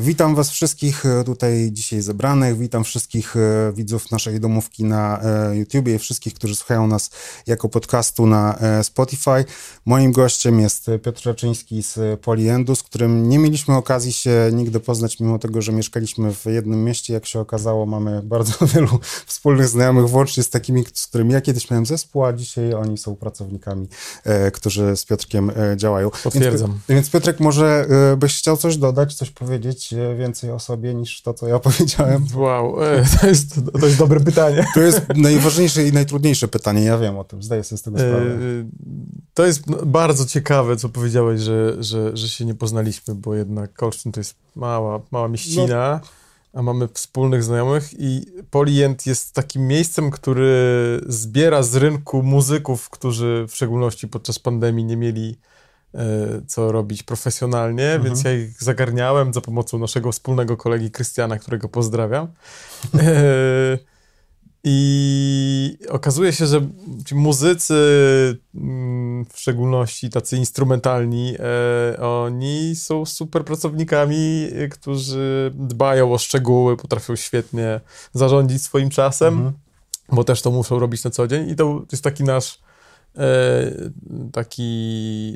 Witam Was wszystkich tutaj dzisiaj zebranych, witam wszystkich widzów naszej domówki na YouTubie i wszystkich, którzy słuchają nas jako podcastu na Spotify. Moim gościem jest Piotr Raczyński z Polyendu, z którym nie mieliśmy okazji się nigdy poznać, mimo tego, że mieszkaliśmy w jednym mieście. Jak się okazało, mamy bardzo wielu wspólnych znajomych, włącznie z takimi, z którymi ja kiedyś miałem zespół, a dzisiaj oni są pracownikami, którzy z Piotrkiem działają. Potwierdzam. Więc Piotrek, może byś chciał coś dodać, coś powiedzieć więcej o sobie niż to, co ja powiedziałem? Wow, to jest dość dobre pytanie. To jest najważniejsze i najtrudniejsze pytanie, ja wiem o tym, zdaję sobie z tego sprawę. To jest bardzo ciekawe, co powiedziałeś, że się nie poznaliśmy, bo jednak Colston to jest mała mieścina, a mamy wspólnych znajomych i Polyend jest takim miejscem, który zbiera z rynku muzyków, którzy w szczególności podczas pandemii nie mieli co robić profesjonalnie, więc ja ich zagarniałem za pomocą naszego wspólnego kolegi Krystiana, którego pozdrawiam. I okazuje się, że ci muzycy, w szczególności tacy instrumentalni, oni są super pracownikami, którzy dbają o szczegóły, potrafią świetnie zarządzić swoim czasem, bo też to muszą robić na co dzień i to jest taki nasz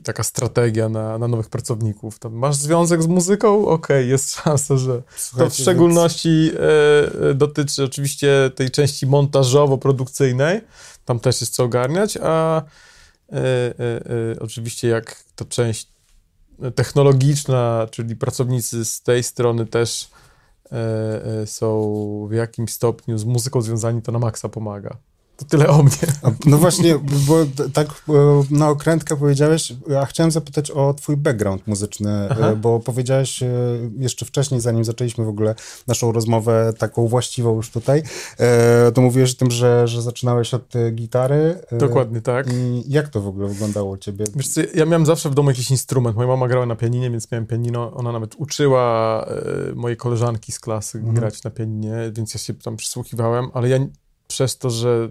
taka strategia na nowych pracowników. Tam masz związek z muzyką? Okej, jest szansa, że to w szczególności dotyczy oczywiście tej części montażowo-produkcyjnej. Tam też jest co ogarniać, a oczywiście jak to część technologiczna, czyli pracownicy z tej strony też są w jakimś stopniu z muzyką związani, to na maksa pomaga. To tyle o mnie. No właśnie, bo tak na okrętkę powiedziałeś, a chciałem zapytać o twój background muzyczny, bo powiedziałeś jeszcze wcześniej, zanim zaczęliśmy w ogóle naszą rozmowę taką właściwą już tutaj, to mówiłeś o tym, że zaczynałeś od gitary. Dokładnie tak. Jak to w ogóle wyglądało u ciebie? Wiesz co, ja miałem zawsze w domu jakiś instrument. Moja mama grała na pianinie, więc miałem pianino. Ona nawet uczyła moje koleżanki z klasy grać na pianinie, więc ja się tam przysłuchiwałem, ale ja przez to, że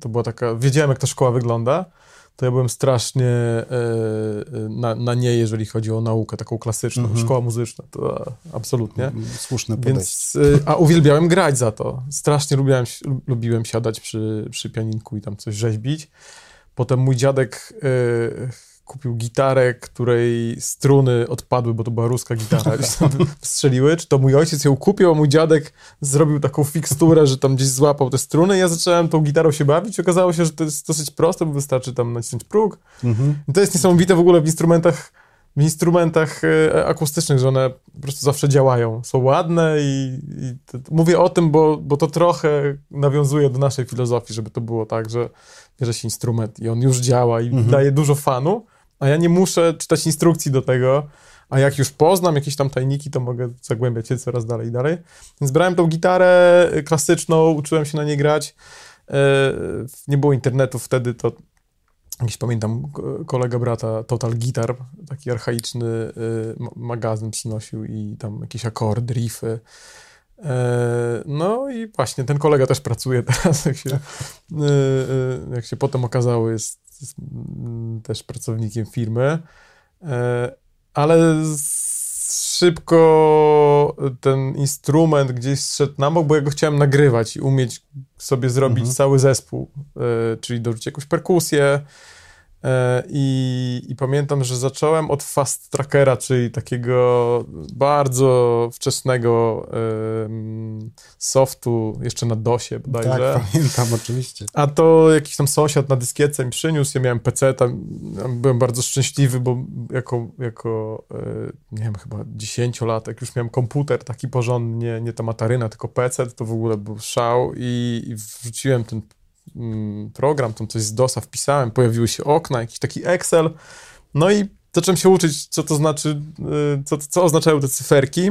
to była taka... Wiedziałem, jak ta szkoła wygląda, to ja byłem strasznie na niej, jeżeli chodzi o naukę taką klasyczną. Szkoła muzyczna, to absolutnie. Słuszne podejście. Więc, a uwielbiałem grać za to. Strasznie lubiłem siadać przy pianinku i tam coś rzeźbić. Potem mój dziadek kupił gitarę, której struny odpadły, bo to była ruska gitara, strzeliły, czy to mój ojciec ją kupił, a mój dziadek zrobił taką fiksturę, że tam gdzieś złapał te struny. Ja zacząłem tą gitarą się bawić, okazało się, że to jest dosyć proste, bo wystarczy tam nacisnąć próg. To jest niesamowite w ogóle w instrumentach akustycznych, że one po prostu zawsze działają, są ładne i mówię o tym, bo to trochę nawiązuje do naszej filozofii, żeby to było tak, że bierze się instrument i on już działa i daje dużo fanu, a ja nie muszę czytać instrukcji do tego, a jak już poznam jakieś tam tajniki, to mogę zagłębiać się coraz dalej i dalej. Więc brałem tą gitarę klasyczną, uczyłem się na niej grać, nie było internetu wtedy, to jakiś, pamiętam, kolega brata Total Guitar, taki archaiczny magazyn przynosił i tam jakieś akordy, riffy. No i właśnie, ten kolega też pracuje teraz, jak się potem okazało, jest też pracownikiem firmy. Ale szybko ten instrument gdzieś zszedł na bok, bo ja go chciałem nagrywać i umieć sobie zrobić cały zespół, czyli dorzucić jakąś perkusję. I pamiętam, że zacząłem od Fast Trackera, czyli takiego bardzo wczesnego softu, jeszcze na DOSie bodajże. Tak, pamiętam, oczywiście. A to jakiś tam sąsiad na dyskietce mi przyniósł, ja miałem PC, tam byłem bardzo szczęśliwy, bo jako nie wiem, chyba 10-latek już miałem komputer taki porządny, nie ta mataryna, tylko PC, to w ogóle był szał i wrzuciłem ten program, tam coś z DOS-a wpisałem, pojawiły się okna, jakiś taki Excel, no i zacząłem się uczyć, co to znaczy, co oznaczają te cyferki.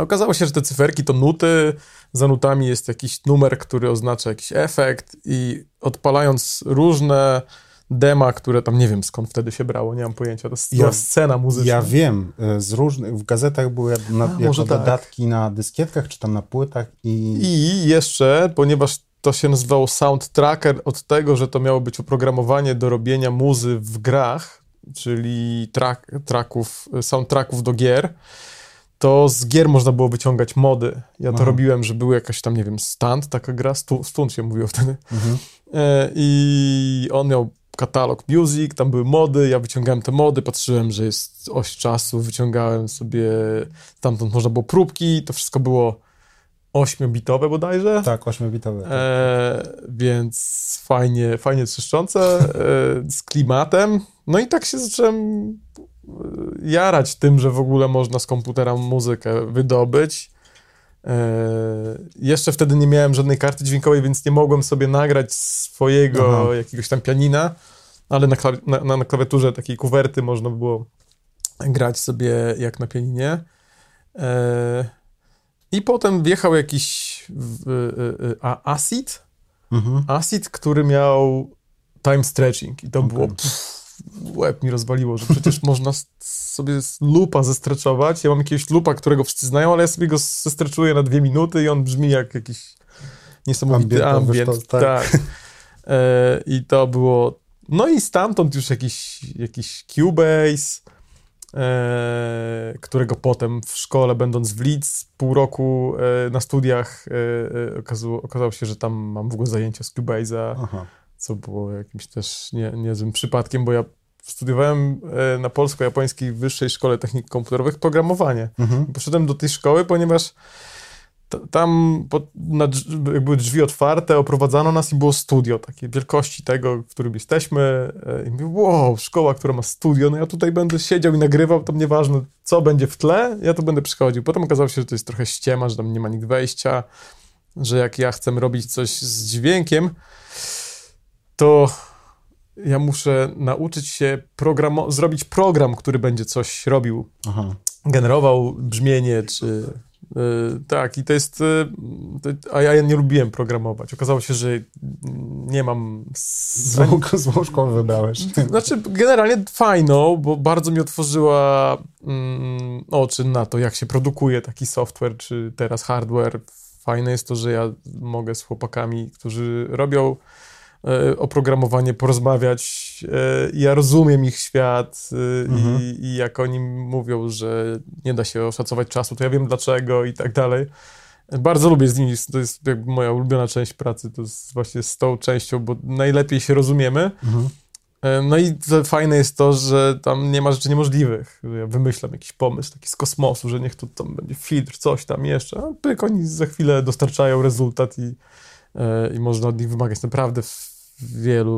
Okazało się, że te cyferki to nuty, za nutami jest jakiś numer, który oznacza jakiś efekt i odpalając różne dema, które tam nie wiem skąd wtedy się brało, nie mam pojęcia, to scena muzyczna. Ja wiem, z różnych, w gazetach były może dodatki na dyskietkach, czy tam na płytach I jeszcze, ponieważ to się nazywało Soundtracker od tego, że to miało być oprogramowanie do robienia muzy w grach, czyli soundtracków do gier, to z gier można było wyciągać mody. Ja to robiłem, że był jakaś tam, nie wiem, Stunt, taka gra, Stunt się mówiło wtedy. I on miał katalog music, tam były mody, ja wyciągałem te mody, patrzyłem, że jest oś czasu, wyciągałem sobie, tamtąd można było próbki, to wszystko było 8-bitowe bodajże. Tak, 8-bitowe. Tak. Więc fajnie trzeszczące, z klimatem. No i tak się zacząłem jarać tym, że w ogóle można z komputera muzykę wydobyć. Jeszcze wtedy nie miałem żadnej karty dźwiękowej, więc nie mogłem sobie nagrać swojego jakiegoś tam pianina, ale na klawiaturze takiej kuwerty można było grać sobie jak na pianinie. I potem wjechał jakiś ACID, który miał time stretching i to było... Łeb mi rozwaliło, że przecież można sobie loopa zestreczować. Ja mam jakiegoś loopa, którego wszyscy znają, ale ja sobie go zestreczuję na 2 minuty i on brzmi jak jakiś niesamowity ambient. Tak. I to było... No i stamtąd już jakiś Cubase, którego potem w szkole, będąc w Leeds, pół roku na studiach okazało się, że tam mam w ogóle zajęcia z Cubase'a. Co było jakimś też niezłym przypadkiem, bo ja studiowałem na polsko-japońskiej Wyższej Szkole Technik Komputerowych programowanie. Poszedłem do tej szkoły, ponieważ tam były drzwi otwarte, oprowadzano nas i było studio takiej wielkości tego, w którym jesteśmy. I mówię, wow, szkoła, która ma studio, no ja tutaj będę siedział i nagrywał, tam nieważne co będzie w tle, ja tu będę przychodził. Potem okazało się, że to jest trochę ściema, że tam nie ma nikt wejścia, że jak ja chcę robić coś z dźwiękiem, to ja muszę nauczyć się zrobić program, który będzie coś robił, generował brzmienie, czy... tak, i to jest... a ja nie lubiłem programować. Okazało się, że nie mam... Złą szkołę wybrałeś. Znaczy, generalnie fajną, bo bardzo mi otworzyła oczy na to, jak się produkuje taki software, czy teraz hardware. Fajne jest to, że ja mogę z chłopakami, którzy robią oprogramowanie, porozmawiać. Ja rozumiem ich świat i jak oni mówią, że nie da się oszacować czasu, to ja wiem dlaczego i tak dalej. Bardzo lubię z nimi, to jest jakby moja ulubiona część pracy, to jest właśnie z tą częścią, bo najlepiej się rozumiemy. No i fajne jest to, że tam nie ma rzeczy niemożliwych. Ja wymyślam jakiś pomysł taki z kosmosu, że niech to tam będzie filtr, coś tam jeszcze, a pyk, oni za chwilę dostarczają rezultat i można od nich wymagać naprawdę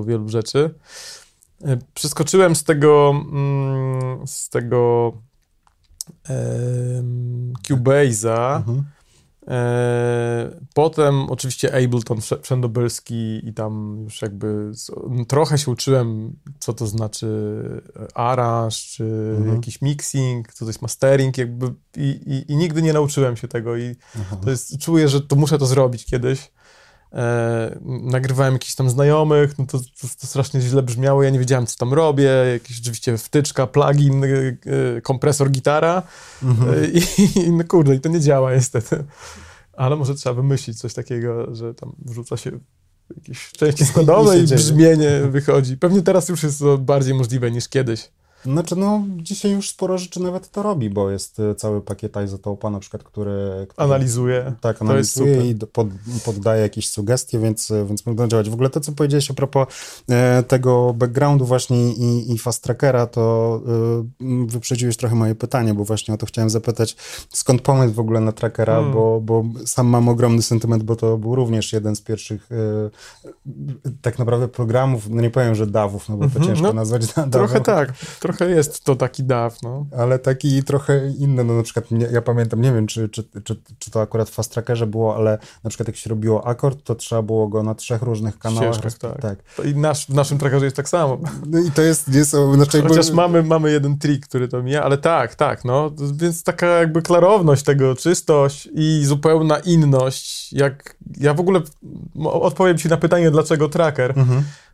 wielu rzeczy. Przeskoczyłem z tego Cubase'a, potem oczywiście Ableton wszędobylski i tam już jakby trochę się uczyłem, co to znaczy aranż, czy jakiś mixing, co to jest mastering, jakby i nigdy nie nauczyłem się tego i to jest, czuję, że to muszę to zrobić kiedyś. Nagrywałem jakichś tam znajomych, no to strasznie źle brzmiało, ja nie wiedziałem, co tam robię, jakiś oczywiście wtyczka, plugin, kompresor, gitara i no kurde, i to nie działa niestety, ale może trzeba wymyślić coś takiego, że tam wrzuca się jakieś części składowe i brzmienie wychodzi. Pewnie teraz już jest to bardziej możliwe niż kiedyś. Znaczy, no dzisiaj już sporo rzeczy nawet to robi, bo jest cały pakiet izotopa na przykład, który analizuje. Tak, analizuje i poddaje jakieś sugestie, więc mogą działać. W ogóle to, co powiedziałeś a propos tego backgroundu właśnie i Fast Trackera, to wyprzedziłeś trochę moje pytanie, bo właśnie o to chciałem zapytać, skąd pomysł w ogóle na Trackera, bo sam mam ogromny sentyment, bo to był również jeden z pierwszych tak naprawdę programów, no nie powiem, że dawów, no bo to ciężko nazwać dawem. Trochę tak. Trochę jest to taki DAW, no. Ale taki trochę inny, no na przykład ja pamiętam, nie wiem, czy to akurat w Fast Trackerze było, ale na przykład jak się robiło akord, to trzeba było go na 3 różnych kanałach. Ścieżkach, tak. I w naszym Trackerze jest tak samo. No i to jest znaczy, chociaż mamy jeden trik, który to mija, ale tak, no. Więc taka jakby klarowność tego, czystość i zupełna inność, jak ja w ogóle odpowiem ci na pytanie, dlaczego Tracker,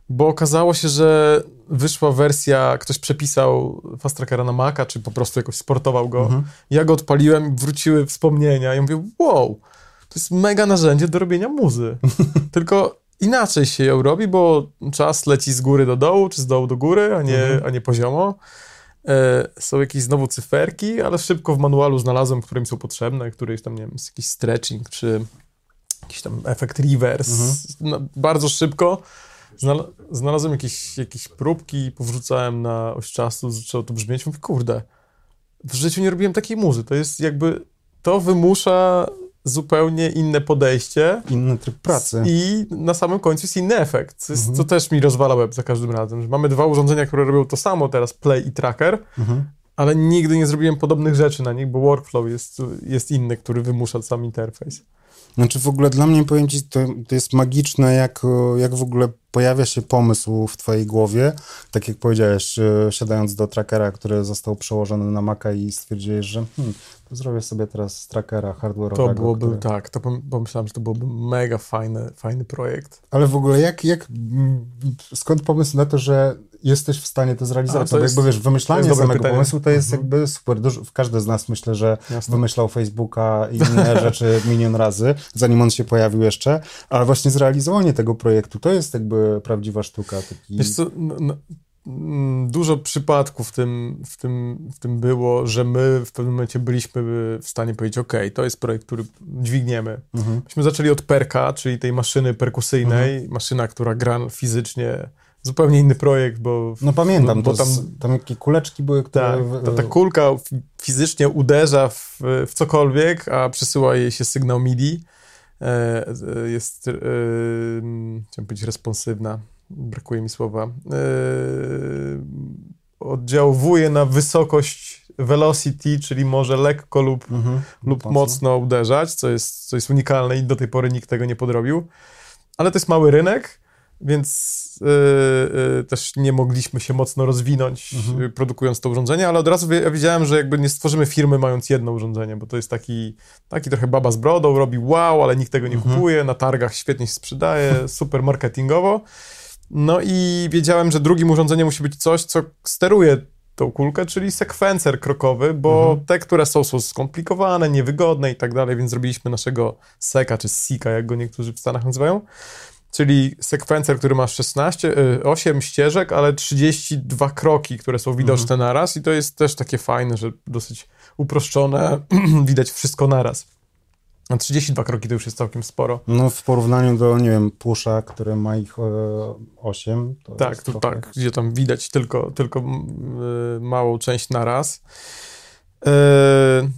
bo okazało się, że wyszła wersja, ktoś przepisał Fast Trackera na Maca, czy po prostu jakoś sportował go. Ja go odpaliłem, wróciły wspomnienia i ja mówię, wow, to jest mega narzędzie do robienia muzy. Tylko inaczej się ją robi, bo czas leci z góry do dołu, czy z dołu do góry, a nie poziomo. są jakieś znowu cyferki, ale szybko w manualu znalazłem, które mi są potrzebne, które jest tam, nie wiem, jest jakiś stretching, czy jakiś tam efekt reverse. No, bardzo szybko znalazłem jakieś próbki i powrzucałem na oś czasu, zaczęło to brzmieć. Mówię, kurde, w życiu nie robiłem takiej muzy. To jest jakby, to wymusza zupełnie inne podejście. Inny tryb pracy. I na samym końcu jest inny efekt, co też mi rozwala łeb za każdym razem. Że mamy dwa urządzenia, które robią to samo teraz, Play i Tracker, ale nigdy nie zrobiłem podobnych rzeczy na nich, bo workflow jest inny, który wymusza sam interfejs. Znaczy w ogóle dla mnie, powiem ci, to jest magiczne, jak w ogóle pojawia się pomysł w twojej głowie. Tak jak powiedziałeś, siadając do Trackera, który został przełożony na Maca i stwierdziłeś, że to zrobię sobie teraz Trackera hardware'owego. To byłoby, który... tak, to pomyślałem, że to byłoby mega fajny projekt. Ale w ogóle skąd pomysł na to, że jesteś w stanie to zrealizować? To jest, jakby, wiesz, wymyślanie samego pomysłu to jest jakby super dużo. Każdy z nas, myślę, że wymyślał Facebooka i inne rzeczy milion razy, zanim on się pojawił jeszcze, ale właśnie zrealizowanie tego projektu to jest jakby prawdziwa sztuka. Wiesz co, dużo przypadków w tym było, że my w pewnym momencie byliśmy w stanie powiedzieć, okej, to jest projekt, który dźwigniemy. Myśmy zaczęli od Perka, czyli tej maszyny perkusyjnej, maszyna, która gra fizycznie. Zupełnie inny projekt, bo... No pamiętam, bo tam jakie kuleczki były, które... Ta kulka fizycznie uderza w cokolwiek, a przesyła jej się sygnał MIDI. Jest, chciałem powiedzieć, responsywna, brakuje mi słowa. Oddziałuje na wysokość velocity, czyli może lekko lub mocno uderzać, co jest unikalne i do tej pory nikt tego nie podrobił. Ale to jest mały rynek, więc też nie mogliśmy się mocno rozwinąć, produkując to urządzenie, ale od razu ja wiedziałem, że jakby nie stworzymy firmy mając jedno urządzenie, bo to jest taki trochę baba z brodą, robi wow, ale nikt tego nie kupuje, na targach świetnie się sprzedaje, super marketingowo. No i wiedziałem, że drugim urządzeniem musi być coś, co steruje tą kulkę, czyli sekwencer krokowy, bo te, które są skomplikowane, niewygodne i tak dalej, więc zrobiliśmy naszego Seka, czy Sika, jak go niektórzy w Stanach nazywają. Czyli sekwencer, który ma 8 ścieżek, ale 32 kroki, które są widoczne naraz i to jest też takie fajne, że dosyć uproszczone, widać wszystko naraz. A 32 kroki to już jest całkiem sporo. No w porównaniu do, nie wiem, Pusha, który ma ich 8. To tak, jest trochę... tak, gdzie tam widać tylko małą część naraz.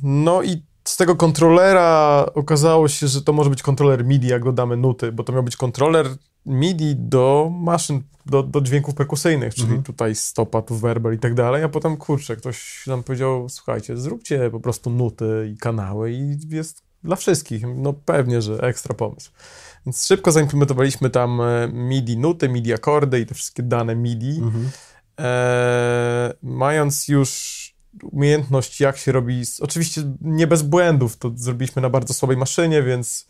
No i z tego kontrolera okazało się, że to może być kontroler MIDI, jak dodamy nuty, bo to miał być kontroler MIDI do maszyn, do dźwięków perkusyjnych, czyli tutaj stopa, tu werbel i tak dalej, a potem, kurczę, ktoś nam powiedział, słuchajcie, zróbcie po prostu nuty i kanały i jest dla wszystkich. No pewnie, że ekstra pomysł. Więc szybko zaimplementowaliśmy tam MIDI nuty, MIDI akordy i te wszystkie dane MIDI. Mając już umiejętność, jak się robi, oczywiście nie bez błędów, to zrobiliśmy na bardzo słabej maszynie, więc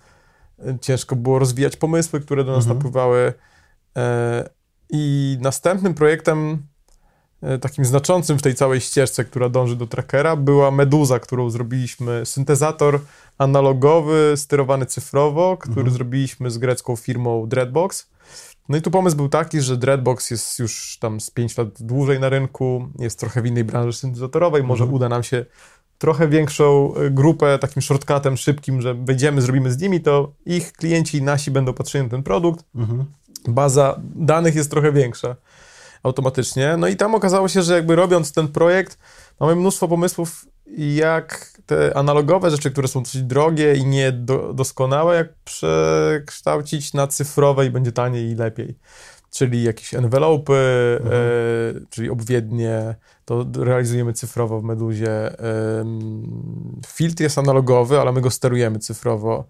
ciężko było rozwijać pomysły, które do nas napływały. I następnym projektem takim znaczącym w tej całej ścieżce, która dąży do Trackera, była Meduza, którą zrobiliśmy, syntezator analogowy, sterowany cyfrowo, który zrobiliśmy z grecką firmą Dreadbox. No i tu pomysł był taki, że Dreadbox jest już tam z 5 lat dłużej na rynku, jest trochę w innej branży syntezatorowej, może uda nam się trochę większą grupę, takim shortcutem szybkim, że wejdziemy, zrobimy z nimi, to ich klienci nasi będą patrzyli na ten produkt, baza danych jest trochę większa automatycznie. No i tam okazało się, że jakby robiąc ten projekt, mamy mnóstwo pomysłów, jak te analogowe rzeczy, które są dosyć drogie i niedoskonałe, jak przekształcić na cyfrowe i będzie taniej i lepiej. Czyli jakieś envelopy, czyli obwiednie, to realizujemy cyfrowo w Meduzie. Filtr jest analogowy, ale my go sterujemy cyfrowo.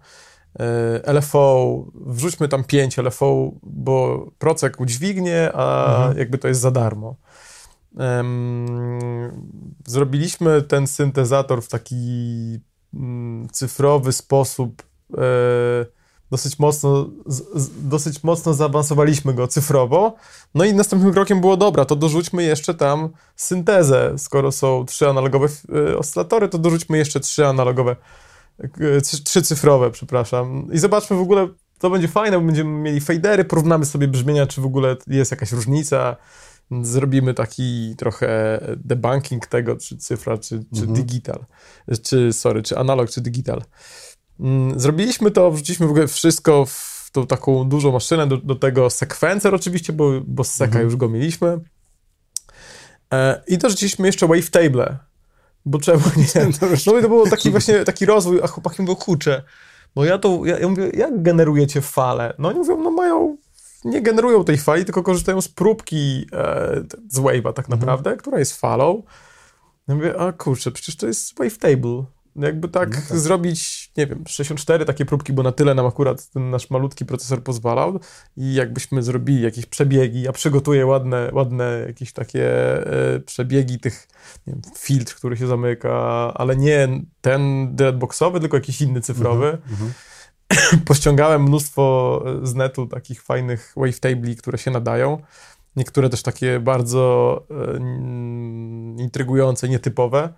LFO, wrzućmy tam 5 LFO, bo procek udźwignie, a jakby to jest za darmo. Zrobiliśmy ten syntezator w taki cyfrowy sposób, dosyć mocno zaawansowaliśmy go cyfrowo, no i następnym krokiem było, dobra, to dorzućmy jeszcze tam syntezę, skoro są 3 analogowe oscylatory, to dorzućmy jeszcze 3 cyfrowe, przepraszam, i zobaczmy w ogóle, to będzie fajne, bo będziemy mieli fadery, porównamy sobie brzmienia, czy w ogóle jest jakaś różnica. zrobimy taki trochę debunking tego, czy cyfra, czy digital, czy analog, czy digital. Zrobiliśmy to, wrzuciliśmy w ogóle wszystko w tą taką dużą maszynę, do tego sekwencer oczywiście, bo z Seka już go mieliśmy. I dorzuciliśmy jeszcze wavetable, bo czemu nie? No i to był taki właśnie taki rozwój, a chłopaki mówią, kurczę, bo ja mówię, jak generujecie fale? No oni mówią, no mają, nie generują tej fali, tylko korzystają z próbki z wave'a tak naprawdę, która jest falą. Ja mówię, a kurczę, przecież to jest wavetable. Jakby tak, no tak zrobić, nie wiem, 64 takie próbki, bo na tyle nam akurat ten nasz malutki procesor pozwalał i jakbyśmy zrobili jakieś przebiegi, ja przygotuję ładne jakieś takie przebiegi tych, nie wiem, filtr, który się zamyka, ale nie ten dreadboxowy, tylko jakiś inny cyfrowy. Pościągałem mnóstwo z netu takich fajnych wavetabli, które się nadają. Niektóre też takie bardzo intrygujące, nietypowe.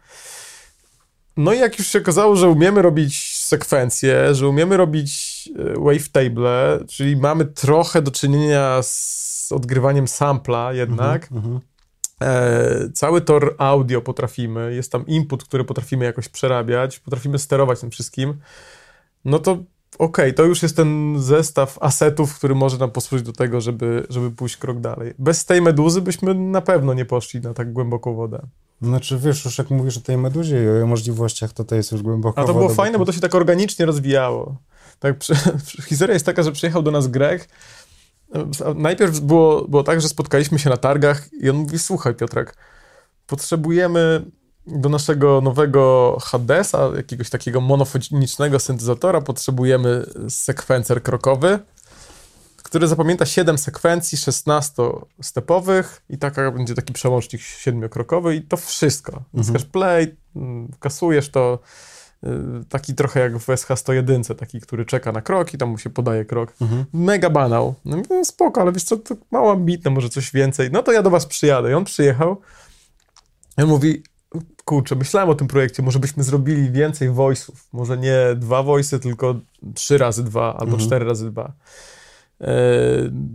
No i jak już się okazało, że umiemy robić sekwencje, że umiemy robić wavetable, czyli mamy trochę do czynienia z odgrywaniem sampla jednak. Cały tor audio potrafimy, jest tam input, który potrafimy jakoś przerabiać, potrafimy sterować tym wszystkim. No to okej, to już jest ten zestaw asetów, który może nam posłużyć do tego, żeby pójść krok dalej. Bez tej meduzy byśmy na pewno nie poszli na tak głęboką wodę. Znaczy wiesz, już jak mówisz o tej meduzie i o jej możliwościach, to jest już głęboko. A to było fajne, bo to się tak organicznie rozwijało. Tak, historia jest taka, że przyjechał do nas Greg. Najpierw było tak, że spotkaliśmy się na targach i on mówi, słuchaj Piotrek, potrzebujemy do naszego nowego HDS-a, jakiegoś takiego monofonicznego syntezatora, potrzebujemy sekwencer krokowy, który zapamięta 7 sekwencji 16-stepowych i taka będzie taki przełącznik 7-krokowy i to wszystko. Naciskasz play, kasujesz to, taki trochę jak w SH-101, taki, który czeka na krok i tam mu się podaje krok. Mega banał. No mówię, spoko, ale wiesz co, to mało ambitne, może coś więcej. No to ja do was przyjadę. I on przyjechał i on mówi, kurczę, myślałem o tym projekcie, może byśmy zrobili więcej voice'ów. Może nie 2 voice'y, tylko 3 razy 2 albo 4 razy 2.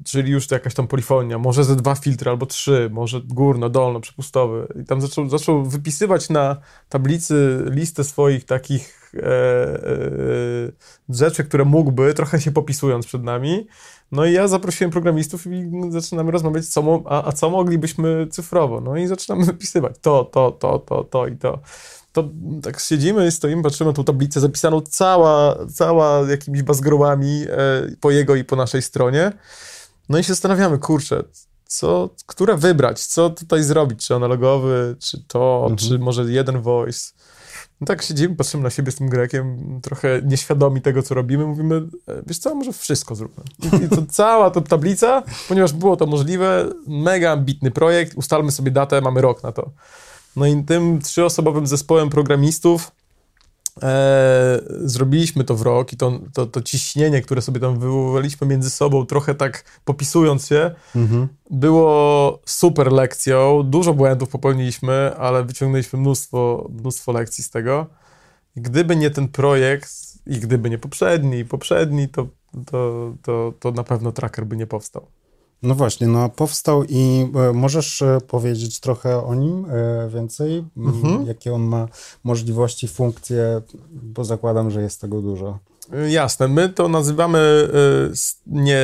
Czyli już to jakaś tam polifonia, może ze 2 filtry albo 3, może górno, dolno, przepustowy. I tam zaczął wypisywać na tablicy listę swoich takich rzeczy, które mógłby, trochę się popisując przed nami. No i ja zaprosiłem programistów i zaczynamy rozmawiać, co moglibyśmy cyfrowo. No i zaczynamy wypisywać to i to. To tak siedzimy, stoimy, patrzymy na tą tablicę zapisaną cała jakimiś bazgrołami po jego i po naszej stronie. No i się zastanawiamy, kurczę, które wybrać, co tutaj zrobić, czy analogowy, czy to, czy może jeden voice. No tak siedzimy, patrzymy na siebie z tym Grekiem, trochę nieświadomi tego, co robimy, mówimy, wiesz co, może wszystko zróbmy. I to cała ta tablica, ponieważ było to możliwe, mega ambitny projekt, ustalmy sobie datę, mamy rok na to. No i tym 3-osobowym zespołem programistów zrobiliśmy to w rok i to ciśnienie, które sobie tam wywoływaliśmy między sobą, trochę tak popisując się, było super lekcją. Dużo błędów popełniliśmy, ale wyciągnęliśmy mnóstwo lekcji z tego. Gdyby nie ten projekt i gdyby nie poprzedni, to na pewno Tracker by nie powstał. No właśnie, powstał i możesz powiedzieć trochę o nim więcej? Jakie on ma możliwości, funkcje, bo zakładam, że jest tego dużo. Jasne, my to nazywamy nie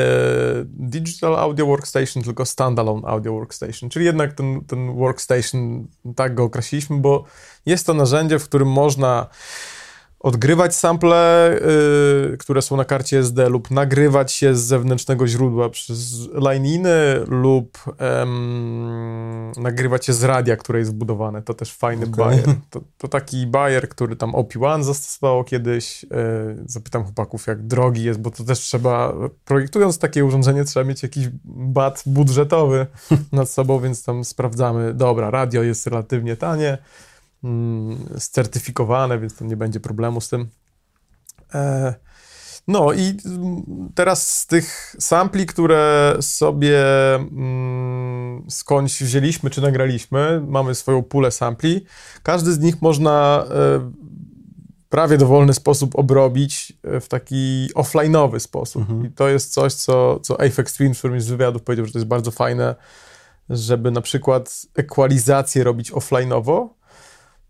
Digital Audio Workstation, tylko Standalone Audio Workstation, czyli jednak ten workstation, tak go określiliśmy, bo jest to narzędzie, w którym można odgrywać sample, które są na karcie SD lub nagrywać się z zewnętrznego źródła przez line-iny lub nagrywać się z radia, które jest wbudowane. To też fajny bajer. To taki bajer, który tam OP1 zastosowało kiedyś. Zapytam chłopaków, jak drogi jest, bo to też trzeba, projektując takie urządzenie, trzeba mieć jakiś bat budżetowy nad sobą, więc tam sprawdzamy. Dobra, radio jest relatywnie tanie, scertyfikowane, więc tam nie będzie problemu z tym. No i teraz z tych sampli, które sobie skądś wzięliśmy czy nagraliśmy, mamy swoją pulę sampli. Każdy z nich można w prawie dowolny sposób obrobić w taki offline'owy sposób. I to jest coś, co Aphex Twin, w którymś z wywiadów powiedział, że to jest bardzo fajne, żeby na przykład ekwalizację robić offline'owo,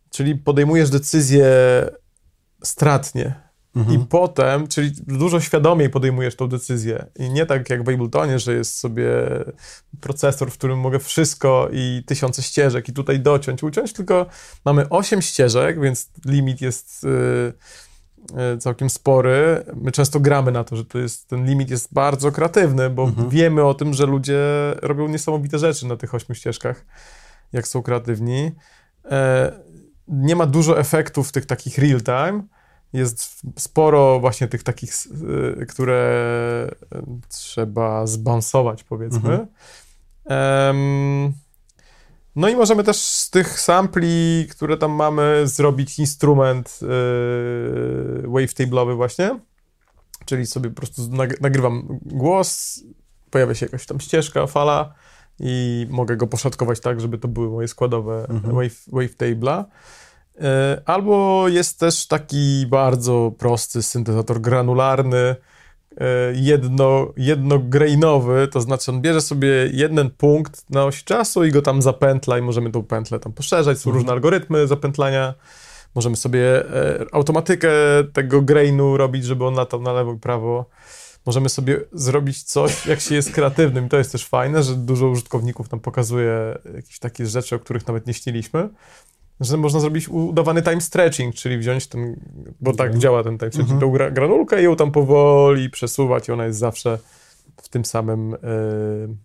czyli podejmujesz decyzję stratnie i potem, czyli dużo świadomiej podejmujesz tą decyzję i nie tak jak w Abletonie, że jest sobie procesor, w którym mogę wszystko i tysiące ścieżek i tutaj dociąć, uciąć, tylko mamy 8 ścieżek, więc limit jest całkiem spory. My często gramy na to, że to jest, ten limit jest bardzo kreatywny, bo wiemy o tym, że ludzie robią niesamowite rzeczy na tych 8 ścieżkach, jak są kreatywni. Nie ma dużo efektów tych takich real-time. Jest sporo właśnie tych takich, które trzeba zbansować, powiedzmy. No i możemy też z tych sampli, które tam mamy, zrobić instrument wavetable'owy właśnie. Czyli sobie po prostu nagrywam głos, pojawia się jakaś tam ścieżka, fala i mogę go poszatkować tak, żeby to były moje składowe wavetable'a. Albo jest też taki bardzo prosty syntezator granularny, jednograinowy, to znaczy on bierze sobie jeden punkt na osi czasu i go tam zapętla i możemy tą pętlę tam poszerzać, są różne algorytmy zapętlania, możemy sobie automatykę tego grainu robić, żeby on latał na lewo i prawo, możemy sobie zrobić coś, jak się jest kreatywnym, to jest też fajne, że dużo użytkowników nam pokazuje jakieś takie rzeczy, o których nawet nie śniliśmy, że można zrobić udawany time stretching, czyli wziąć ten, bo tak działa ten time stretching, tą granulkę i ją tam powoli przesuwać i ona jest zawsze w tym samym...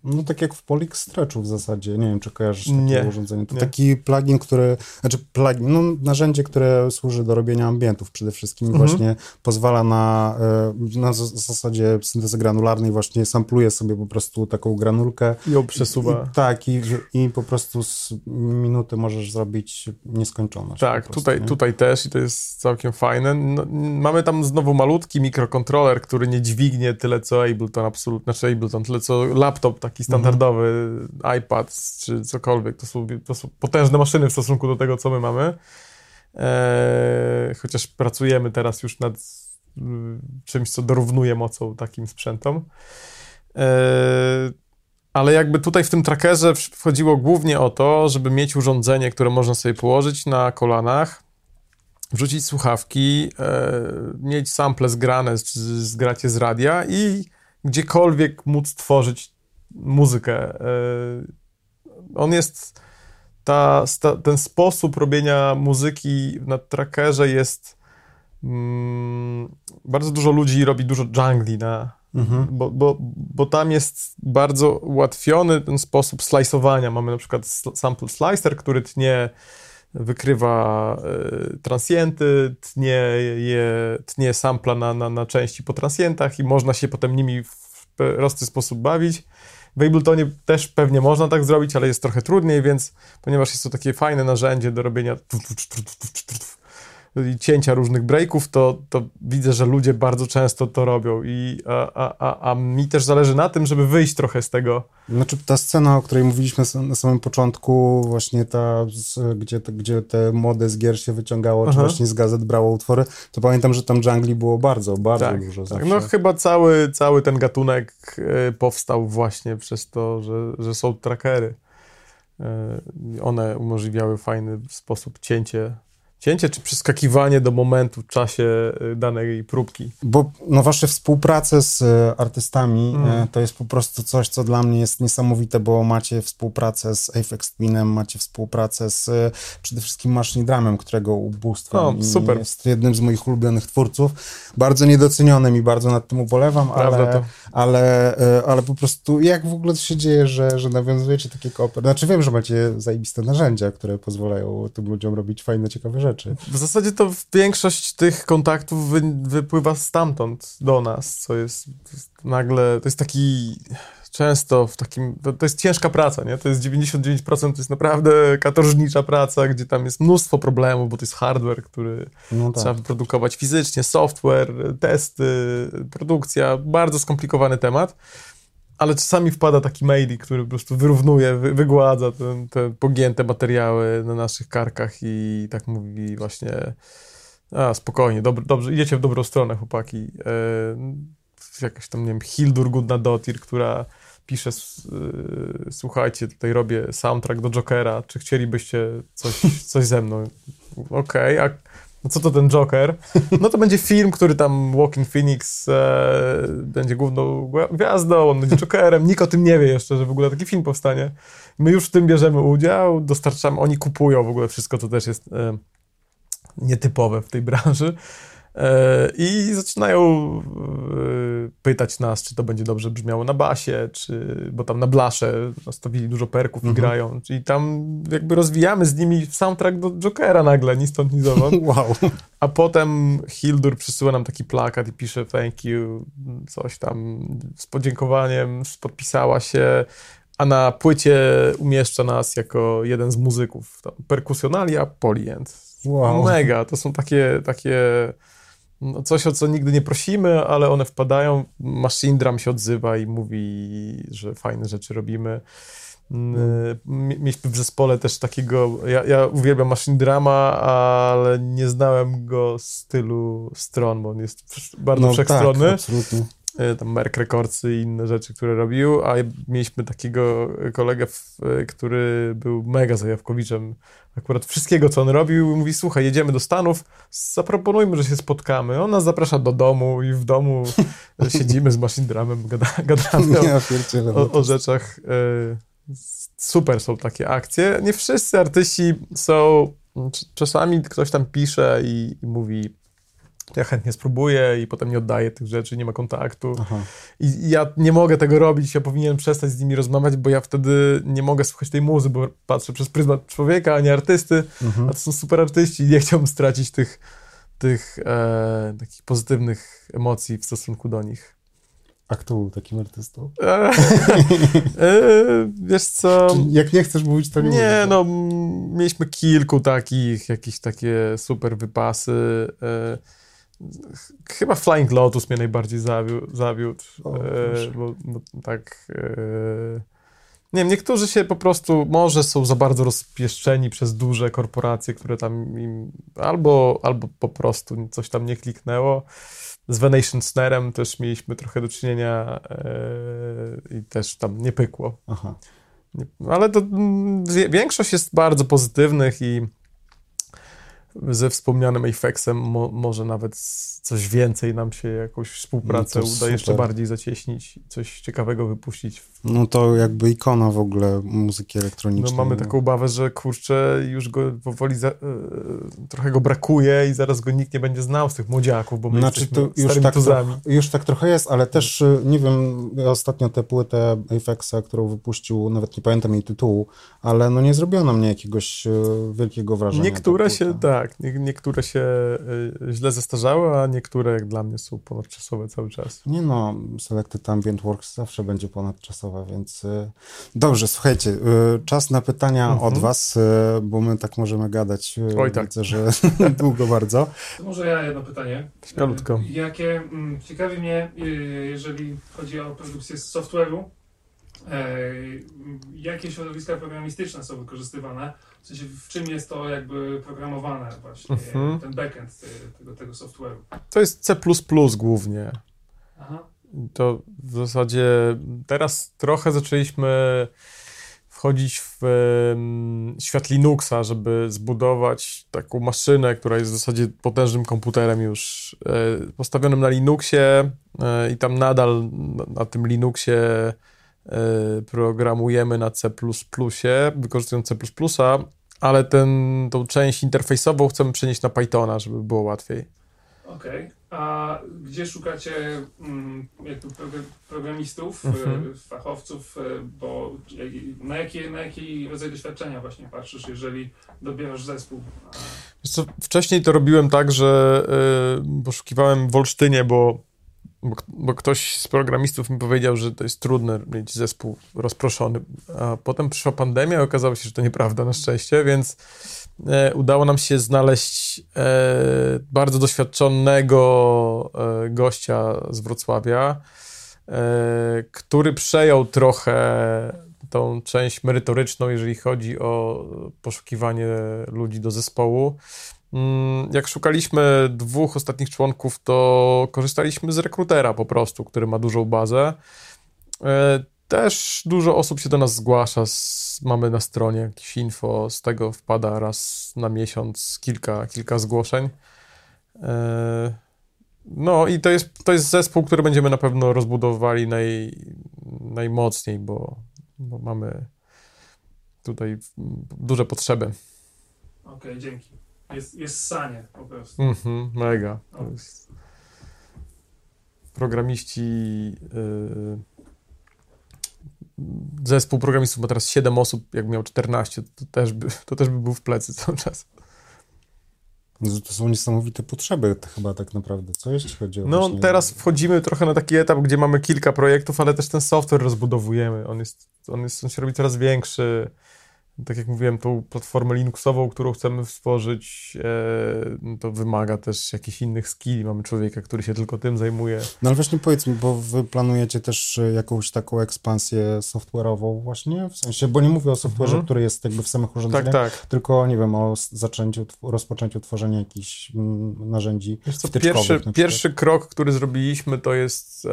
No tak jak w Polyx Stretchu w zasadzie, nie wiem czy kojarzysz takie urządzenie. To taki plugin, który, znaczy plugin, no narzędzie, które służy do robienia ambientów przede wszystkim, właśnie pozwala na zasadzie syntezy granularnej, właśnie sampluje sobie po prostu taką granulkę. I ją przesuwa. I po prostu z minuty możesz zrobić nieskończoność. Tak, prostu, tutaj też i to jest całkiem fajne. No, mamy tam znowu malutki mikrokontroler, który nie dźwignie tyle co Ableton absolutnie, tyle co laptop taki standardowy, iPad czy cokolwiek, to są potężne maszyny w stosunku do tego, co my mamy. Chociaż pracujemy teraz już nad czymś, co dorównuje mocą takim sprzętom. Ale jakby tutaj w tym trackerze wchodziło głównie o to, żeby mieć urządzenie, które można sobie położyć na kolanach, wrzucić słuchawki, mieć sample zgrane, czy zgracie z radia i gdziekolwiek móc tworzyć muzykę. On jest... Ten sposób robienia muzyki na trackerze jest... Bardzo dużo ludzi robi dużo jungli, bo tam jest bardzo ułatwiony ten sposób slice'owania. Mamy na przykład sample slicer, który tnie, wykrywa transienty, tnie sampla na części po transientach i można się potem nimi w prosty sposób bawić. W Abletonie też pewnie można tak zrobić, ale jest trochę trudniej, więc ponieważ jest to takie fajne narzędzie do robienia i cięcia różnych breaków, to widzę, że ludzie bardzo często to robią i a mi też zależy na tym, żeby wyjść trochę z tego. Znaczy ta scena, o której mówiliśmy na samym początku, właśnie ta, gdzie te mody z gier się wyciągało, czy właśnie z gazet brało utwory, to pamiętam, że tam jungli było bardzo dużo. Tak. No chyba cały ten gatunek powstał właśnie przez to, że są trackery. One umożliwiały fajny sposób cięcie czy przeskakiwanie do momentu w czasie danej próbki? Bo wasze współprace z artystami to jest po prostu coś, co dla mnie jest niesamowite, bo macie współpracę z Aphex Twinem, macie współpracę z przede wszystkim Machine Drumem, którego ubóstwam super. Jest jednym z moich ulubionych twórców. Bardzo niedocenionym i bardzo nad tym ubolewam, ale po prostu jak w ogóle to się dzieje, że nawiązujecie takie kooperacje? Znaczy wiem, że macie zajebiste narzędzia, które pozwalają tym ludziom robić fajne, ciekawe rzeczy. W zasadzie to większość tych kontaktów wypływa stamtąd do nas, co jest nagle, to jest taki często w takim, to jest ciężka praca, nie? To jest 99%, to jest naprawdę katorżnicza praca, gdzie tam jest mnóstwo problemów, bo to jest hardware, który trzeba wyprodukować fizycznie, software, testy, produkcja, bardzo skomplikowany temat, ale czasami wpada taki MIDI, który po prostu wyrównuje, wygładza te pogięte materiały na naszych karkach i tak mówi właśnie spokojnie, dobrze, idziecie w dobrą stronę, chłopaki. Jakaś tam, nie wiem, Hildur Gudnadottir, która piszę, słuchajcie, tutaj robię soundtrack do Jokera, czy chcielibyście coś ze mną? Okej, a no co to ten Joker? No to będzie film, który tam Joaquin Phoenix będzie główną gwiazdą, on będzie Jokerem, nikt o tym nie wie jeszcze, że w ogóle taki film powstanie. My już w tym bierzemy udział, dostarczamy, oni kupują w ogóle wszystko, co też jest nietypowe w tej branży. I zaczynają pytać nas, czy to będzie dobrze brzmiało na basie, bo tam na blasze nastawili dużo perków i grają. Czyli tam jakby rozwijamy z nimi soundtrack do Jokera nagle, ni stąd, ni zowąd. Wow. A potem Hildur przysyła nam taki plakat i pisze thank you, coś tam z podziękowaniem, podpisała się, a na płycie umieszcza nas jako jeden z muzyków. Perkusjonalia, Polyend. Wow. Mega, to są takie no coś, o co nigdy nie prosimy, ale one wpadają. Machine Drum się odzywa i mówi, że fajne rzeczy robimy. Mieliśmy w zespole też takiego, ja uwielbiam Machine Drama, ale nie znałem go z tylu stron, bo on jest bardzo wszechstronny. Tak, absolutnie. Tam Merk Records i inne rzeczy, które robił, a mieliśmy takiego kolegę, który był mega zajawkowiczem akurat wszystkiego, co on robił. Mówi, słuchaj, jedziemy do Stanów, zaproponujmy, że się spotkamy. On nas zaprasza do domu i w domu siedzimy z Machine Drumem, gadamy o rzeczach. Super są takie akcje. Nie wszyscy artyści są... Czasami ktoś tam pisze i mówi... ja chętnie spróbuję i potem nie oddaję tych rzeczy, nie ma kontaktu. Aha. I ja nie mogę tego robić, ja powinienem przestać z nimi rozmawiać, bo ja wtedy nie mogę słuchać tej muzy, bo patrzę przez pryzmat człowieka, a nie artysty, a to są super artyści i nie chciałbym stracić tych takich pozytywnych emocji w stosunku do nich. A kto był takim artystą? Wiesz co... Czyli jak nie chcesz mówić, to nie mówię. Nie, no mieliśmy kilku takich, jakieś takie super wypasy. Chyba Flying Lotus mnie najbardziej zawiódł, bo tak... Nie wiem, niektórzy się po prostu może są za bardzo rozpieszczeni przez duże korporacje, które tam im... Albo po prostu coś tam nie kliknęło. Z Venation Snarem też mieliśmy trochę do czynienia i też tam nie pykło. Aha. Ale to większość jest bardzo pozytywnych i ze wspomnianym Apexem może nawet coś więcej nam się jakąś współpracę uda jeszcze bardziej zacieśnić, coś ciekawego wypuścić. No to jakby ikona w ogóle muzyki elektronicznej. No mamy taką obawę, że kurczę, już go powoli trochę go brakuje i zaraz go nikt nie będzie znał z tych młodziaków, bo my jesteśmy starymi tuzami. Już tak trochę jest, ale też nie wiem, ostatnio tę płytę Aphexa, którą wypuścił, nawet nie pamiętam jej tytułu, ale no nie zrobiła na mnie jakiegoś wielkiego wrażenia. Niektóre się, tak, niektóre się źle zestarzały, a niektóre jak dla mnie są ponadczasowe cały czas. Nie no, Selected Ambient Works zawsze będzie ponadczasowe, więc... Dobrze, słuchajcie, czas na pytania od was, bo my tak możemy gadać. Oj tak. Widzę, że długo bardzo. To może ja jedno pytanie. Śpialutko. Jakie ciekawi mnie, jeżeli chodzi o produkcję z software'u, jakie środowiska programistyczne są wykorzystywane? W sensie, w czym jest to jakby programowane właśnie, ten backend tego software'u? To jest C++ głównie. Aha. To w zasadzie teraz trochę zaczęliśmy wchodzić w świat Linuxa, żeby zbudować taką maszynę, która jest w zasadzie potężnym komputerem już postawionym na Linuxie i tam nadal na tym Linuxie programujemy na C++, wykorzystując C++, ale tą część interfejsową chcemy przenieść na Pythona, żeby było łatwiej. Okej. Okay. A gdzie szukacie jakby programistów, fachowców, bo na jaki rodzaj doświadczenia właśnie patrzysz, jeżeli dobierasz zespół? Wiesz co, wcześniej to robiłem tak, że poszukiwałem w Olsztynie, bo ktoś z programistów mi powiedział, że to jest trudne mieć zespół rozproszony, a potem przyszła pandemia i okazało się, że to nieprawda na szczęście, więc udało nam się znaleźć bardzo doświadczonego gościa z Wrocławia, który przejął trochę tą część merytoryczną, jeżeli chodzi o poszukiwanie ludzi do zespołu. Jak szukaliśmy dwóch ostatnich członków, to korzystaliśmy z rekrutera po prostu, który ma dużą bazę. Też dużo osób się do nas zgłasza, mamy na stronie jakieś info, z tego wpada raz na miesiąc kilka zgłoszeń. No i to jest zespół, który będziemy na pewno rozbudowali najmocniej, bo mamy tutaj duże potrzeby. Okej, dzięki. Jest sanie po prostu. Mega. Okay. Programiści... Zespół programistów ma teraz 7 osób, jak miał 14, to też by był w plecy cały czas. To są niesamowite potrzeby chyba tak naprawdę, co jeśli chodzi o... No teraz wchodzimy trochę na taki etap, gdzie mamy kilka projektów, ale też ten software rozbudowujemy, on się robi coraz większy. Tak jak mówiłem, tą platformę Linuxową, którą chcemy stworzyć, to wymaga też jakichś innych skilli. Mamy człowieka, który się tylko tym zajmuje. No ale właśnie powiedz mi, bo wy planujecie też jakąś taką ekspansję software'ową właśnie? W sensie, bo nie mówię o software'ze, który jest jakby w samych urządzeniach, tak. Tylko, nie wiem, o rozpoczęciu tworzenia jakichś narzędzi wtyczkowych. Pierwszy krok, który zrobiliśmy, to jest...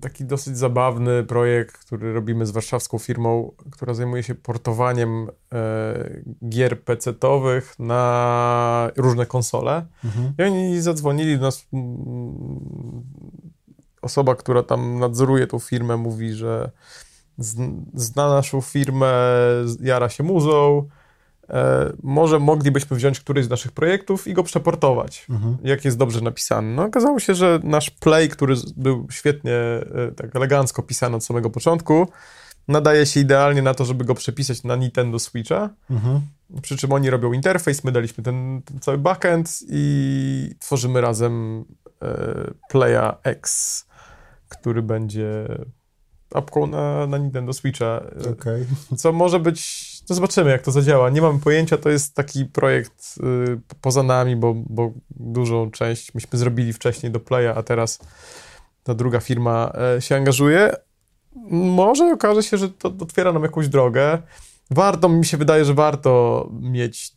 taki dosyć zabawny projekt, który robimy z warszawską firmą, która zajmuje się portowaniem gier PC-towych na różne konsole. I oni zadzwonili do nas. Osoba, która tam nadzoruje tą firmę, mówi, że zna naszą firmę, jara się muzą. Może moglibyśmy wziąć któryś z naszych projektów i go przeportować, jak jest dobrze napisany. No, okazało się, że nasz Play, który był świetnie, tak elegancko pisany od samego początku, nadaje się idealnie na to, żeby go przepisać na Nintendo Switcha, przy czym oni robią interfejs, my daliśmy ten cały backend i tworzymy razem Playa X, który będzie apką na Nintendo Switcha, co może być... No zobaczymy, jak to zadziała. Nie mamy pojęcia, to jest taki projekt poza nami, bo dużą część myśmy zrobili wcześniej do Playa, a teraz ta druga firma się angażuje. Może okaże się, że to otwiera nam jakąś drogę. Mi się wydaje, że warto mieć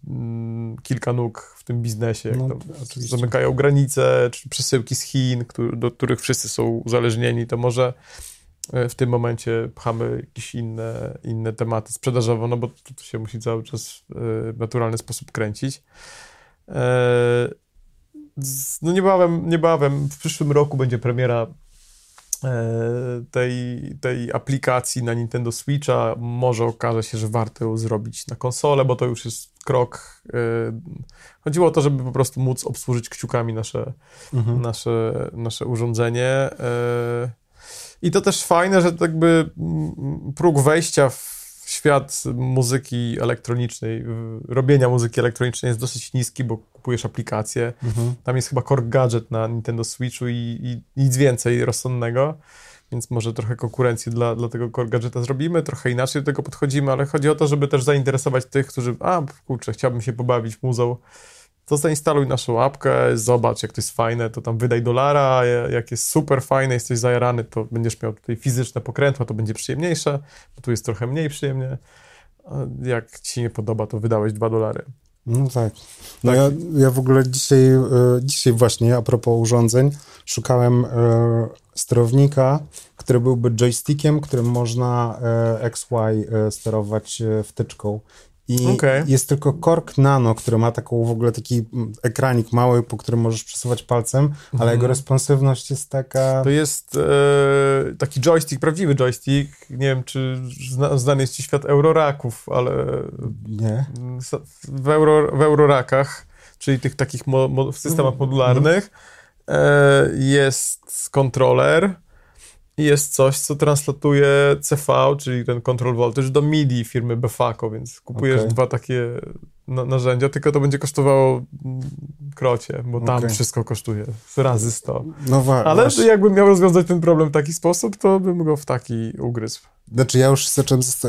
kilka nóg w tym biznesie. Jak zamykają granice, czy przesyłki z Chin, do których wszyscy są uzależnieni, to może... w tym momencie pchamy jakieś inne tematy sprzedażowe, no bo to się musi cały czas w naturalny sposób kręcić. No niebawem w przyszłym roku będzie premiera tej aplikacji na Nintendo Switcha. Może okaże się, że warto ją zrobić na konsolę, bo to już jest krok. Chodziło o to, żeby po prostu móc obsłużyć kciukami nasze urządzenie. I to też fajne, że jakby próg wejścia w świat muzyki elektronicznej, robienia muzyki elektronicznej jest dosyć niski, bo kupujesz aplikację. Tam jest chyba core gadżet na Nintendo Switchu i nic więcej rozsądnego, więc może trochę konkurencji dla tego core gadżeta zrobimy, trochę inaczej do tego podchodzimy, ale chodzi o to, żeby też zainteresować tych, którzy chciałbym się pobawić muzą. To zainstaluj naszą apkę, zobacz, jak to jest fajne, to tam wydaj dolara, jak jest super fajne, jesteś zajarany, to będziesz miał tutaj fizyczne pokrętła, to będzie przyjemniejsze, bo tu jest trochę mniej przyjemnie. Jak ci nie podoba, to wydałeś $2. No tak. No tak. Ja w ogóle dzisiaj właśnie, a propos urządzeń, szukałem sterownika, który byłby joystickiem, którym można XY sterować wtyczką. I jest tylko kork nano, który ma taki ekranik mały, po którym możesz przesuwać palcem, ale jego responsywność jest taka... To jest taki joystick, prawdziwy joystick. Nie wiem, czy znany jest ci świat euroraków, ale... Nie. W eurorakach, czyli tych takich systemach modularnych, jest kontroler. Jest coś, co translatuje CV, czyli ten control voltage, do MIDI firmy Befaco, więc kupujesz dwa takie narzędzia, tylko to będzie kosztowało krocie, bo tam wszystko kosztuje razy 100. No ale jakbym miał rozwiązać ten problem w taki sposób, to bym go w taki ugryzł. Znaczy ja już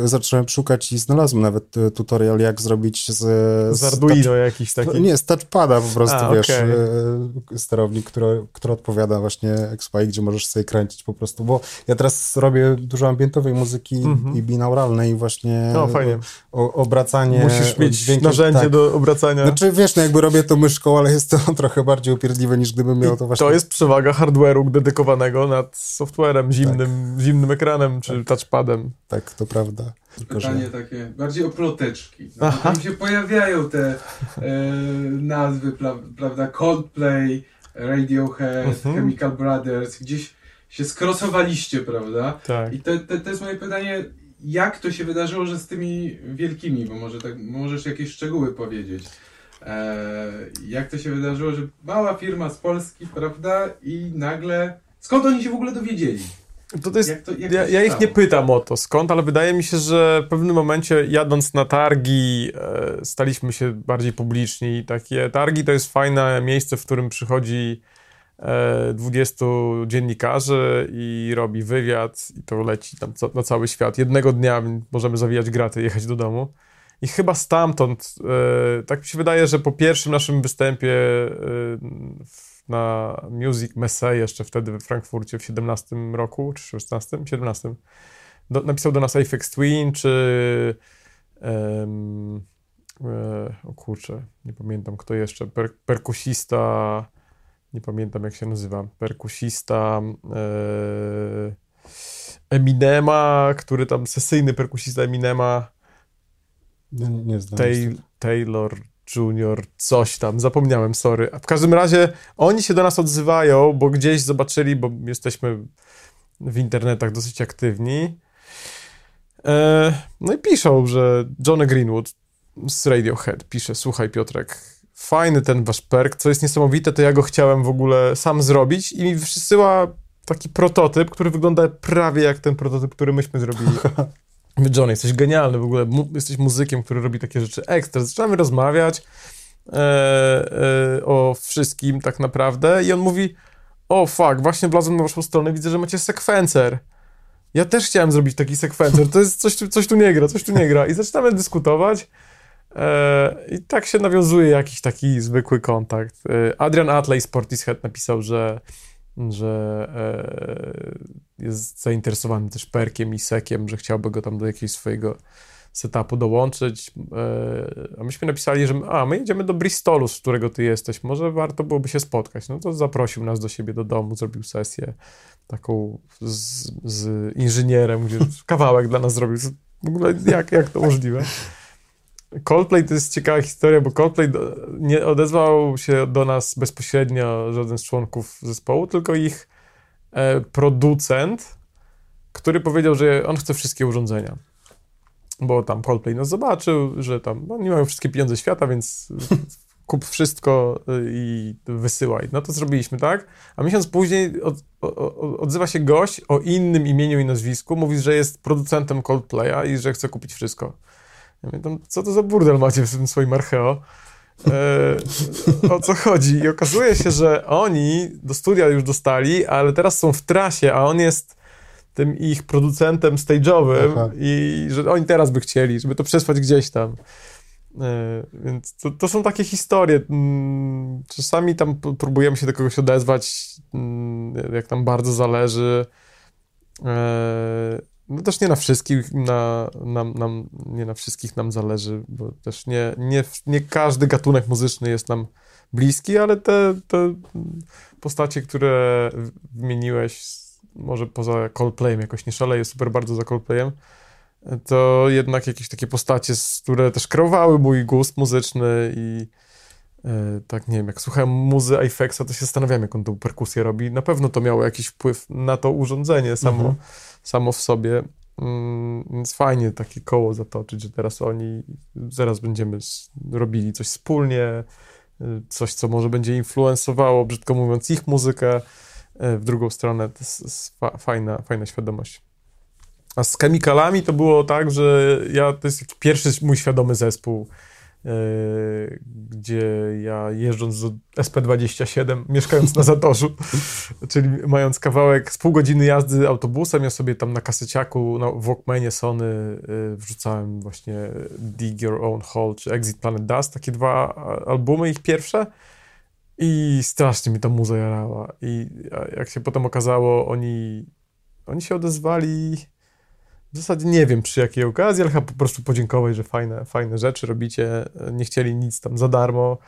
zacząłem szukać i znalazłem nawet tutorial, jak zrobić z Arduino jakiś taki. Nie, z touchpada po prostu, wiesz, okay. Sterownik, który odpowiada właśnie XY, gdzie możesz sobie kręcić po prostu, bo ja teraz robię dużo ambientowej muzyki i binauralnej i właśnie obracanie. Musisz mieć dźwiękiem, narzędzie do obracania. Znaczy wiesz, no jakby robię to myszką, ale jest to trochę bardziej upierdliwe niż gdybym miał to właśnie. To jest przewaga hardware'u dedykowanego nad softwarem zimnym ekranem czy touchpadem. Tak, to prawda. Pytanie takie, bardziej o ploteczki. No, tam się pojawiają te nazwy, prawda, Coldplay, Radiohead, Chemical Brothers, gdzieś się skrosowaliście, prawda? Tak. I to jest moje pytanie, jak to się wydarzyło, że z tymi wielkimi, bo może tak, możesz jakieś szczegóły powiedzieć. Jak to się wydarzyło, że mała firma z Polski, prawda, i nagle, skąd oni się w ogóle dowiedzieli? Ja ich nie pytam o to skąd, ale wydaje mi się, że w pewnym momencie jadąc na targi staliśmy się bardziej publiczni. Takie targi to jest fajne miejsce, w którym przychodzi 20 dziennikarzy i robi wywiad i to leci tam na cały świat. Jednego dnia możemy zawijać graty i jechać do domu. I chyba stamtąd, tak mi się wydaje, że po pierwszym naszym występie na Music Messe jeszcze wtedy we Frankfurcie w 17 roku, czy 16? 17. Napisał do nas Aphex Twin, czy... o kurczę, nie pamiętam kto jeszcze, perkusista, nie pamiętam jak się nazywa, perkusista Eminema, który tam, sesyjny perkusista Eminema, nie znam Taylor Junior, coś tam, zapomniałem, sorry. A w każdym razie oni się do nas odzywają, bo gdzieś zobaczyli, bo jesteśmy w internetach dosyć aktywni. No i piszą, że Johnny Greenwood z Radiohead pisze: słuchaj Piotrek, fajny ten wasz perk, co jest niesamowite, to ja go chciałem w ogóle sam zrobić i mi wysyła taki prototyp, który wygląda prawie jak ten prototyp, który myśmy zrobili. Johnny, jesteś genialny w ogóle, jesteś muzykiem, który robi takie rzeczy ekstra. Zaczynamy rozmawiać o wszystkim tak naprawdę i on mówi: o fuck, właśnie wlazłem na waszą stronę, widzę, że macie sekwencer. Ja też chciałem zrobić taki sekwencer, to jest coś tu nie gra. I zaczynamy dyskutować i tak się nawiązuje jakiś taki zwykły kontakt. Adrian Atley z Portishead napisał, że jest zainteresowany też perkiem i sekiem, że chciałby go tam do jakiegoś swojego setupu dołączyć. A myśmy napisali, że my jedziemy do Bristolu, z którego ty jesteś, może warto byłoby się spotkać. No to zaprosił nas do siebie do domu, zrobił sesję taką z inżynierem, gdzie kawałek dla nas zrobił. W ogóle jak to możliwe? Coldplay to jest ciekawa historia, bo Coldplay nie odezwał się do nas bezpośrednio żaden z członków zespołu, tylko ich producent, który powiedział, że on chce wszystkie urządzenia. Bo tam Coldplay nas zobaczył, że tam nie mają wszystkie pieniądze świata, więc kup wszystko i wysyłaj. No to zrobiliśmy tak, a miesiąc później odzywa się gość o innym imieniu i nazwisku, mówi, że jest producentem Coldplaya i że chce kupić wszystko. Ja mówię, co to za burdel macie w tym swoim archeo? O co chodzi? I okazuje się, że oni do studia już dostali, ale teraz są w trasie, a on jest tym ich producentem stage'owym. Aha. I że oni teraz by chcieli, żeby to przesłać gdzieś tam. Więc to są takie historie. Czasami tam próbujemy się do kogoś odezwać, jak tam bardzo zależy. No też nie na wszystkich, nie na wszystkich nam zależy, bo też nie każdy gatunek muzyczny jest nam bliski, ale te postacie, które wymieniłeś, może poza Coldplayem, jakoś nie szaleję super bardzo za Coldplayem, to jednak jakieś takie postacie, które też kreowały mój gust muzyczny i tak, nie wiem, jak słuchałem muzy Aphexa, to się zastanawiam, jak on tą perkusję robi. Na pewno to miało jakiś wpływ na to urządzenie samo w sobie. Więc fajnie takie koło zatoczyć, że teraz oni, zaraz będziemy robili coś wspólnie, coś, co może będzie influencowało, brzydko mówiąc, ich muzykę. W drugą stronę to jest fajna świadomość. A z chemikalami to było tak, że to jest taki pierwszy mój świadomy zespół, gdzie ja jeżdżąc z SP27, mieszkając na Zatorzu, czyli mając kawałek z pół godziny jazdy autobusem, ja sobie tam na kaseciaku, na Walkmanie Sony wrzucałem właśnie Dig Your Own Hole czy Exit Planet Dust, takie dwa albumy, ich pierwsze, i strasznie mi ta muza jarała. I jak się potem okazało, oni się odezwali... W zasadzie nie wiem przy jakiej okazji, ale chyba po prostu podziękować, że fajne rzeczy robicie. Nie chcieli nic tam za darmo,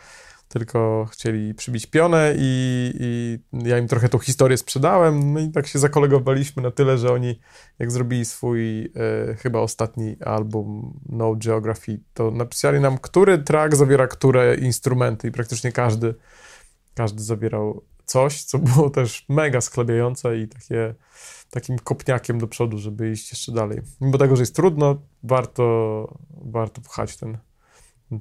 tylko chcieli przybić pionę i ja im trochę tą historię sprzedałem. No i tak się zakolegowaliśmy na tyle, że oni jak zrobili swój chyba ostatni album No Geography, to napisali nam, który track zawiera które instrumenty i praktycznie każdy zawierał coś, co było też mega sklebiające i takim kopniakiem do przodu, żeby iść jeszcze dalej. Mimo tego, że jest trudno, warto pchać ten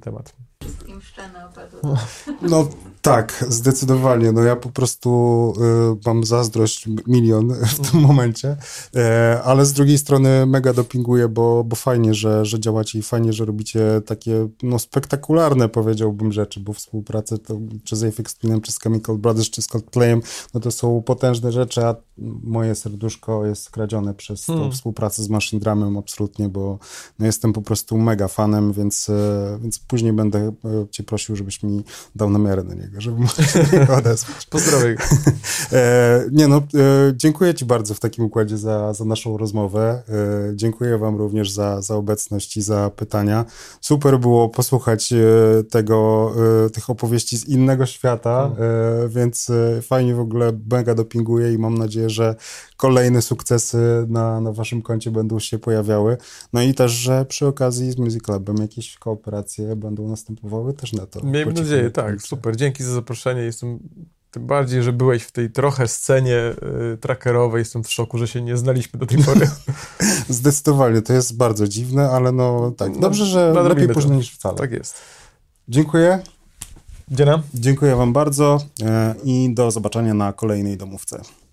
temat. Wszystkim szczena opadła. No tak, zdecydowanie. No ja po prostu mam zazdrość milion w tym momencie, ale z drugiej strony mega dopinguję, bo fajnie, że działacie i fajnie, że robicie takie no, spektakularne, powiedziałbym, rzeczy, bo współpraca czy z Aphex Twinem, czy z Chemical Brothers, czy z Coldplayem, no to są potężne rzeczy, a moje serduszko jest kradzione przez tą współpracę z Machine Drumem absolutnie, bo no, jestem po prostu mega fanem, więc później będę cię prosił, żebyś mi dał namiary na niego, żeby mnie odesłać. Pozdrawiam. Dziękuję ci bardzo w takim układzie za naszą rozmowę. Dziękuję wam również za obecność i za pytania. Super było posłuchać tych opowieści z innego świata, więc fajnie w ogóle mega dopinguję i mam nadzieję, że kolejne sukcesy na waszym koncie będą się pojawiały. No i też, że przy okazji z Music Labem jakieś kooperacje będą następowały też na to. Miejmy nadzieję, tak. Super. Dzięki za zaproszenie. Jestem, tym bardziej, że byłeś w tej trochę scenie trackerowej, jestem w szoku, że się nie znaliśmy do tej pory. Zdecydowanie. To jest bardzo dziwne, ale no tak. Dobrze, że lepiej późno niż wcale. Tak jest. Dziękuję. Dziękuję wam bardzo i do zobaczenia na kolejnej domówce.